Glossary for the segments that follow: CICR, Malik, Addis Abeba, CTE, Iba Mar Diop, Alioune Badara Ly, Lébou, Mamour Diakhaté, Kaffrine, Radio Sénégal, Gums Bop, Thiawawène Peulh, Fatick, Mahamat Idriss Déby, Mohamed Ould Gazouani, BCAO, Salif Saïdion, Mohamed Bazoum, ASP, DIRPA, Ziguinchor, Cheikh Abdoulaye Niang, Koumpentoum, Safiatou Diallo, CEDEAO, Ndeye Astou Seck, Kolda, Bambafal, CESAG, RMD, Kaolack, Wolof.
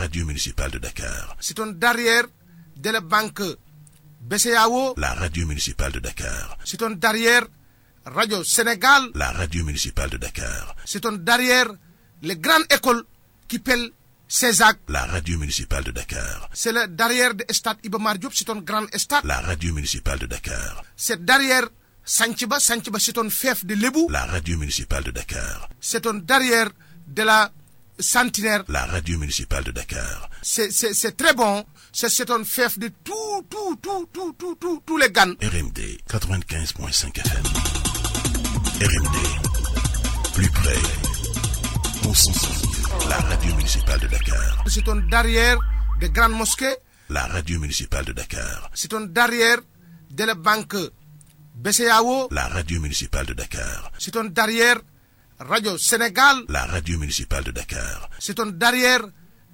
radio municipale de Dakar. C'est un derrière de la banque BCAO, la radio municipale de Dakar. C'est un derrière Radio Sénégal, la radio municipale de Dakar. C'est un derrière les grandes écoles qui pèlent CESAG, la radio municipale de Dakar. C'est le derrière de Estat Iba Mar Diop, c'est un grand Estat, la radio municipale de Dakar. C'est derrière Santhiaba, Santhiaba c'est un fief de Lébou, la radio municipale de Dakar. C'est un derrière de la Centenaire, la radio municipale de Dakar. C'est très bon, c'est un fief de tous les Gans. RMD 95.5 FM. RMD, plus près, au sens. La radio municipale de Dakar. C'est un derrière des grandes mosquées. La radio municipale de Dakar. C'est un derrière de la banque BCAO. La radio municipale de Dakar. C'est un derrière Radio Sénégal. La radio municipale de Dakar. C'est un derrière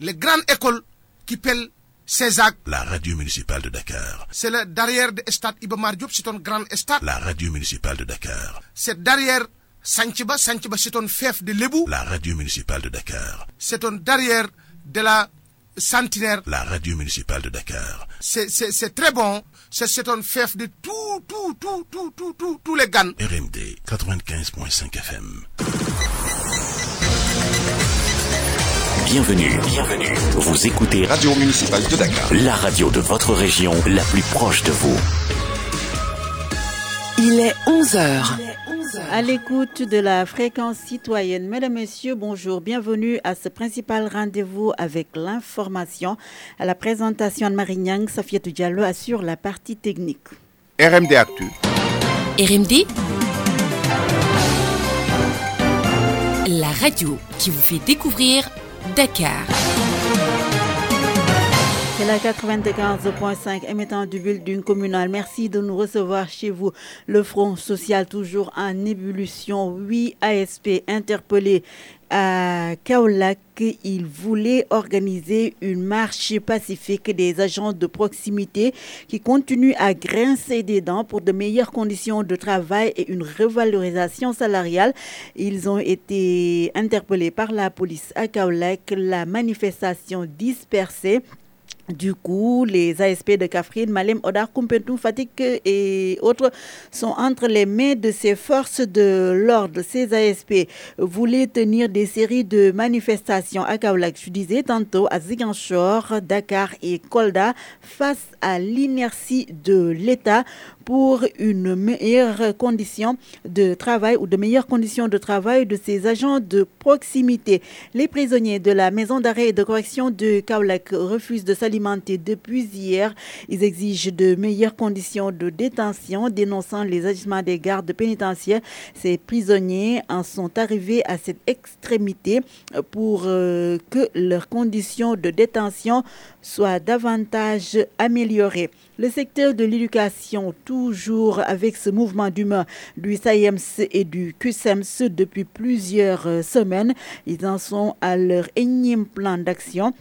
les grandes écoles qui pèlent CESAG. La radio municipale de Dakar. C'est le derrière de Estat Iba Mar Diop. C'est un grand Estat. La radio municipale de Dakar. C'est derrière Santhiaba, Santhiaba c'est un fief de Lébou, la radio municipale de Dakar. C'est un derrière de la Centenaire, la radio municipale de Dakar. C'est très bon, c'est un fief de tous les Gans. RMD 95.5 FM. Bienvenue. Vous écoutez Radio Municipale de Dakar, la radio de votre région, la plus proche de vous. Il est 11h. À l'écoute de la fréquence citoyenne. Mesdames, Messieurs, bonjour. Bienvenue à ce principal rendez-vous avec l'information. À la présentation, Anne Marie Niang, Safiatou Diallo assure la partie technique. RMD Actu. RMD, la radio qui vous fait découvrir Dakar. C'est la 95.5 émettant du building communal. Merci de nous recevoir chez vous. Le Front social toujours en ébullition. 8 ASP interpellés à Kaolack. Ils voulaient organiser une marche pacifique des agents de proximité qui continuent à grincer des dents pour de meilleures conditions de travail et une revalorisation salariale. Ils ont été interpellés par la police à Kaolack. La manifestation dispersée. Du coup, les ASP de Kaffrine, Malem, Odar, Koumpentoum, Fatick et autres sont entre les mains de ces forces de l'ordre. Ces ASP voulaient tenir des séries de manifestations à Kaolack, je disais tantôt, à Ziguinchor, Dakar et Kolda, face à l'inertie de l'État pour une meilleure condition de travail ou de meilleures conditions de travail de ces agents de proximité. Les prisonniers de la maison d'arrêt et de correction de Kaolack refusent de s'alimenter depuis hier. Ils exigent de meilleures conditions de détention, dénonçant les agissements des gardes pénitentiaires. Ces prisonniers en sont arrivés à cette extrémité pour que leurs conditions de détention soient davantage améliorées. Le secteur de l'éducation, toujours avec ce mouvement d'humeur du SAIMC et du QISEMS depuis plusieurs semaines, ils en sont à leur énième plan d'action.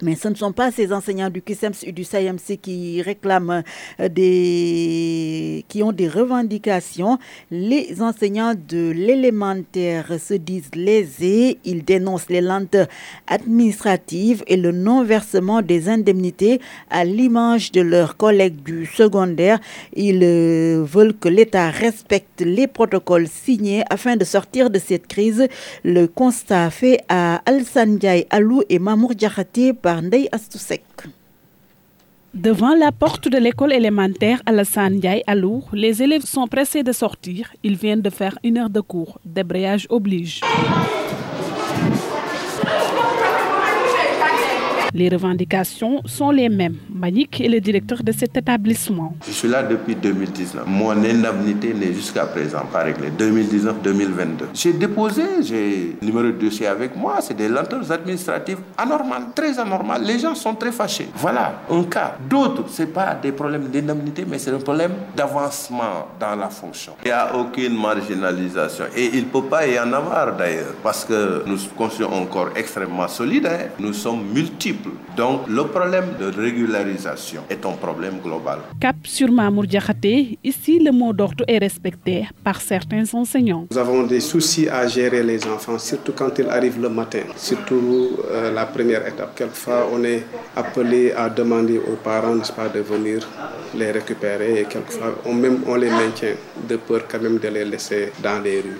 Mais ce ne sont pas ces enseignants du QSEMS et du SAIMC qui réclament qui ont des revendications. Les enseignants de l'élémentaire se disent lésés. Ils dénoncent les lenteurs administratives et le non-versement des indemnités à l'image de leurs collègues du secondaire. Ils veulent que l'État respecte les protocoles signés afin de sortir de cette crise. Le constat fait à Alassane Ndiaye Allou et Mamour Diakhaté par Ndeye Astou Seck. Devant la porte de l'école élémentaire Alassane Ndiaye Allou, les élèves sont pressés de sortir. Ils viennent de faire une heure de cours. Débrayage oblige. Les revendications sont les mêmes. Malik est le directeur de cet établissement. Je suis là depuis 2019. Mon indemnité n'est jusqu'à présent pas réglée. 2019-2022. J'ai déposé, j'ai le numéro de dossier avec moi. C'est des lenteurs administratives anormales, très anormales. Les gens sont très fâchés. Voilà un cas. D'autres, ce n'est pas des problèmes d'indemnité, mais c'est un problème d'avancement dans la fonction. Il n'y a aucune marginalisation. Et il ne peut pas y en avoir d'ailleurs. Parce que nous construisons un corps extrêmement solidaire. Nous sommes multiples. multiples. Donc le problème de régularisation est un problème global. Cap sur Mamour Diakhaté, ici le mot d'ordre est respecté par certains enseignants. Nous avons des soucis à gérer les enfants, surtout quand ils arrivent le matin. Surtout la première étape. Quelquefois on est appelé à demander aux parents, n'est-ce pas, de venir les récupérer et quelquefois on les maintient de peur quand même de les laisser dans les rues.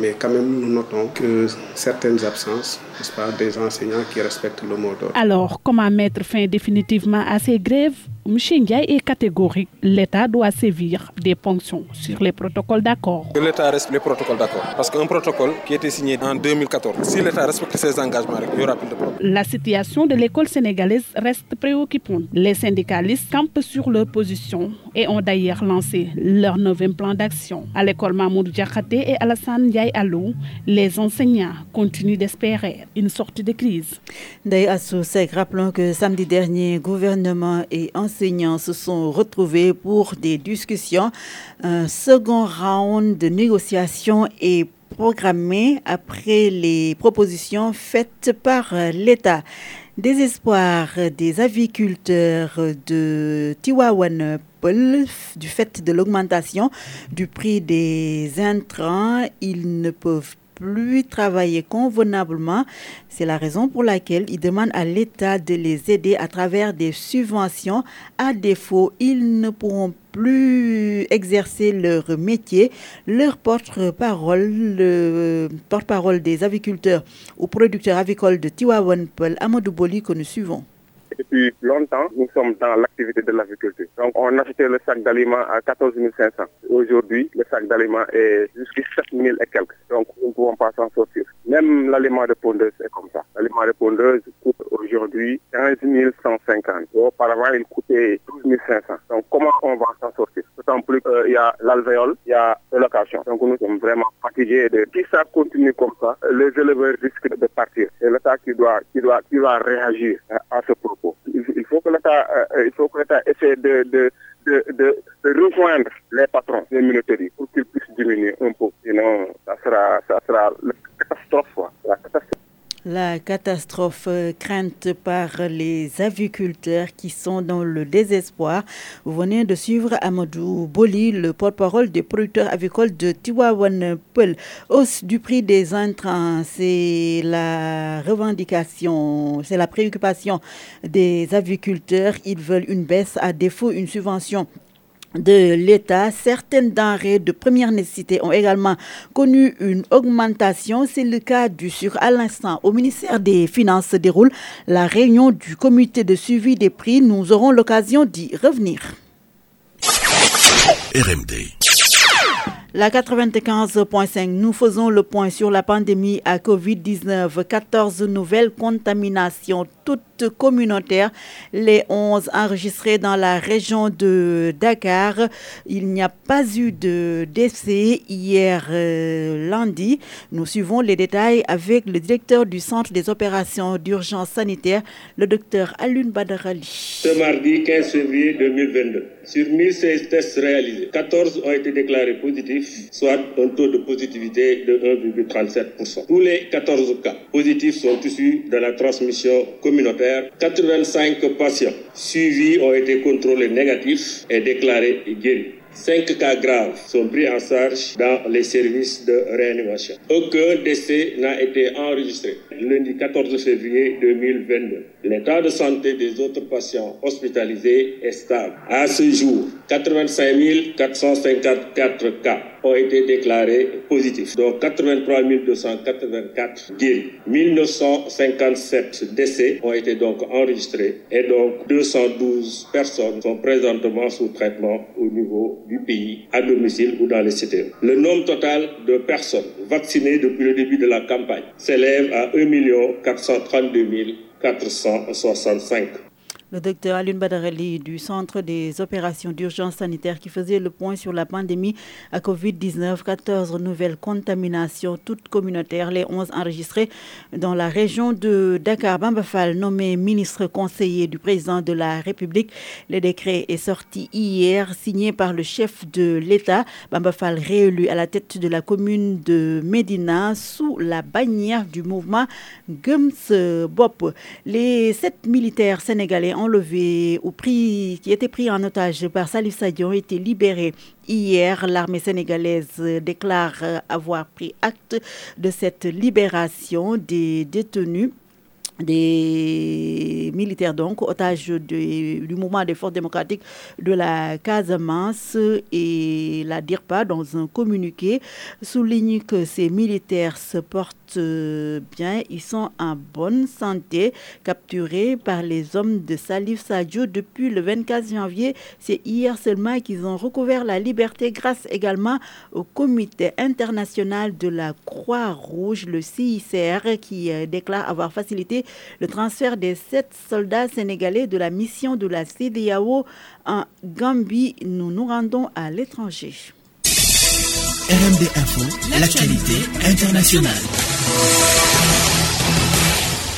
Mais quand même nous notons que certaines absences, n'est-ce pas, des enseignants qui respectent le mot d'ordre. Alors, comment mettre fin définitivement à ces grèves? M. Ndiaye est catégorique. L'État doit sévir des ponctions sur les protocoles d'accord. Que l'État respecte les protocoles d'accord. Parce qu'un protocole qui a été signé en 2014, si l'État respecte ses engagements, il n'y aura plus de problème. La situation de l'école sénégalaise reste préoccupante. Les syndicalistes campent sur leur position et ont d'ailleurs lancé leur 9e plan d'action. À l'école Mamour Diakhaté et Alassane Ndiaye Allou, les enseignants continuent d'espérer une sortie de crise. D'ailleurs, à Sosec, rappelons que samedi dernier, gouvernement et enseignants se sont retrouvés pour des discussions. Un second round de négociations est programmé après les propositions faites par l'État. Désespoir des aviculteurs de Thiawawène Peulh du fait de l'augmentation du prix des intrants. Ils ne peuvent plus travailler convenablement. C'est la raison pour laquelle ils demandent à l'État de les aider à travers des subventions. À défaut, ils ne pourront plus exercer leur métier. Leur porte-parole, le porte-parole des aviculteurs ou producteurs avicoles de Thiawawène Peulh, Amadou Boli, que nous suivons. Depuis longtemps, nous sommes dans l'activité de l'agriculture. Donc, on achetait le sac d'aliments à 14 500. Aujourd'hui, le sac d'aliments est jusqu'à 7 000 et quelques. Donc, nous ne pouvons pas s'en sortir. Même l'aliment de pondeuse est comme ça. L'aliment de pondeuse coûte aujourd'hui 15 150. Auparavant, il coûtait 12 500. Donc, comment on va s'en sortir? D'autant plus qu'il y a l'alvéole, il y a la location. Donc, nous sommes vraiment fatigués. Si ça continue comme ça, les éleveurs risquent de partir. C'est l'État qui doit réagir à ce propos. Il faut que l'État essaie de rejoindre les patrons des minoteries pour qu'ils puissent diminuer un peu. Sinon, ça sera la catastrophe. La catastrophe crainte par les aviculteurs qui sont dans le désespoir. Vous venez de suivre Amadou Boli, le porte-parole des producteurs avicoles de Thiawawène Peulh. Hausse du prix des intrants, c'est la revendication, c'est la préoccupation des aviculteurs. Ils veulent une baisse, à défaut une subvention de l'État. Certaines denrées de première nécessité ont également connu une augmentation. C'est le cas du sucre. À l'instant, au ministère des Finances se déroule la réunion du comité de suivi des prix. Nous aurons l'occasion d'y revenir. RMD. La 95.5, nous faisons le point sur la pandémie à Covid-19. 14 nouvelles contaminations, toutes communautaires. Les 11 enregistrées dans la région de Dakar. Il n'y a pas eu de décès hier lundi. Nous suivons les détails avec le directeur du Centre des opérations d'urgence sanitaire, le docteur Alioune Badara Ly. Ce mardi 15 février 2022, sur 1016 tests réalisés, 14 ont été déclarés positifs, soit un taux de positivité de 1,37%. Tous les 14 cas positifs sont issus de la transmission communautaire. 85 patients suivis ont été contrôlés négatifs et déclarés guéris. 5 cas graves sont pris en charge dans les services de réanimation. Aucun décès n'a été enregistré. Lundi 14 février 2022, l'état de santé des autres patients hospitalisés est stable. À ce jour, 85 454 cas ont été déclarés positifs, dont 83 284 guéris. 1957 décès ont été donc enregistrés et donc 212 personnes sont présentement sous traitement au niveau du pays, à domicile ou dans les CTE. Le nombre total de personnes vaccinées depuis le début de la campagne s'élève à 1 432 465. Le docteur Alioune Badara Ly du Centre des opérations d'urgence sanitaire qui faisait le point sur la pandémie à Covid-19. 14 nouvelles contaminations, toutes communautaires, les 11 enregistrées dans la région de Dakar. Bambafal, nommé ministre conseiller du président de la République. Le décret est sorti hier, signé par le chef de l'État. Bambafal réélu à la tête de la commune de Médina sous la bannière du mouvement Gums Bop. Les 7 militaires sénégalais enlevés ou pris, qui étaient pris en otage par Salif Saïdion ont été libérés. Hier, l'armée sénégalaise déclare avoir pris acte de cette libération des détenus. Des militaires donc, otages du mouvement des forces démocratiques de la Casamance et la DIRPA dans un communiqué souligne que ces militaires se portent bien, ils sont en bonne santé, capturés par les hommes de Salif Sadio depuis le 24 janvier. C'est hier seulement qu'ils ont recouvert la liberté grâce également au comité international de la Croix-Rouge, le CICR, qui déclare avoir facilité le transfert des 7 soldats sénégalais de la mission de la CEDEAO en Gambie. Nous nous rendons à l'étranger. RMD Info, l'actualité internationale.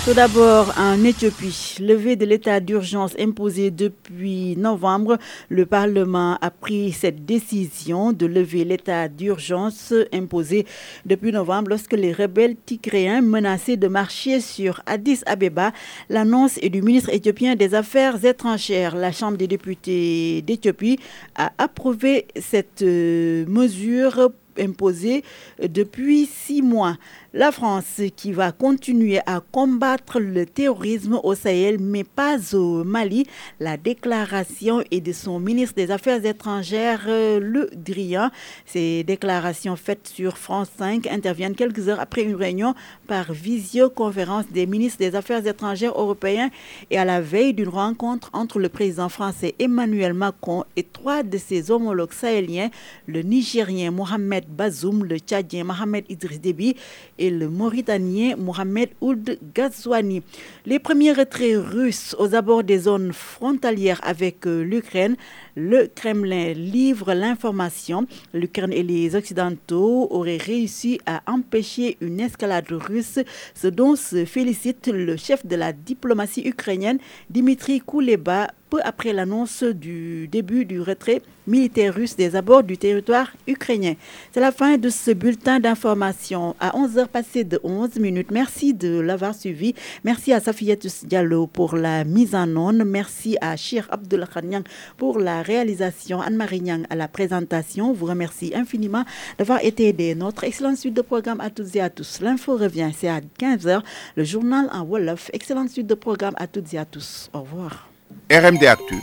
Tout d'abord, en Éthiopie, levé de l'état d'urgence imposé depuis novembre, le Parlement a pris cette décision de lever l'état d'urgence imposé depuis novembre lorsque les rebelles tigréens menaçaient de marcher sur Addis Abeba. L'annonce est du ministre éthiopien des Affaires étrangères. La Chambre des députés d'Éthiopie a approuvé cette mesure imposée depuis 6 mois. La France qui va continuer à combattre le terrorisme au Sahel mais pas au Mali. La déclaration est de son ministre des Affaires étrangères, Le Drian. Ces déclarations faites sur France 5 interviennent quelques heures après une réunion par visioconférence des ministres des Affaires étrangères européens et à la veille d'une rencontre entre le président français Emmanuel Macron et 3 de ses homologues sahéliens, le Nigérien Mohamed Bazoum, le Tchadien Mahamat Idriss Déby et le Mauritanien Mohamed Ould Gazouani. Les premiers retraits russes aux abords des zones frontalières avec l'Ukraine. Le Kremlin livre l'information. L'Ukraine et les Occidentaux auraient réussi à empêcher une escalade russe, ce dont se félicite le chef de la diplomatie ukrainienne, Dimitri Kuleba, peu après l'annonce du début du retrait militaire russe des abords du territoire ukrainien. C'est la fin de ce bulletin d'information à 11h passées de 11 minutes. Merci de l'avoir suivi. Merci à Safiatou Diallo pour la mise en onde. Merci à Cheikh Abdoulaye Niang pour la réalisation. Anne Marie Niang à la présentation. Vous remercie infiniment d'avoir été des nôtres. Excellente suite de programme à toutes et à tous. L'info revient, c'est à 15h. Le journal en Wolof. Excellente suite de programme à toutes et à tous. Au revoir. RMD Actu.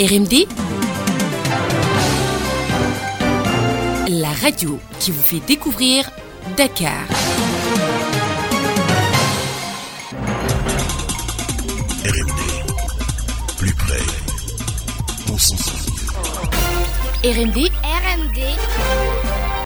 RMD, la radio qui vous fait découvrir Dakar. RMD, plus près, on s'en sort. RMD, RMD.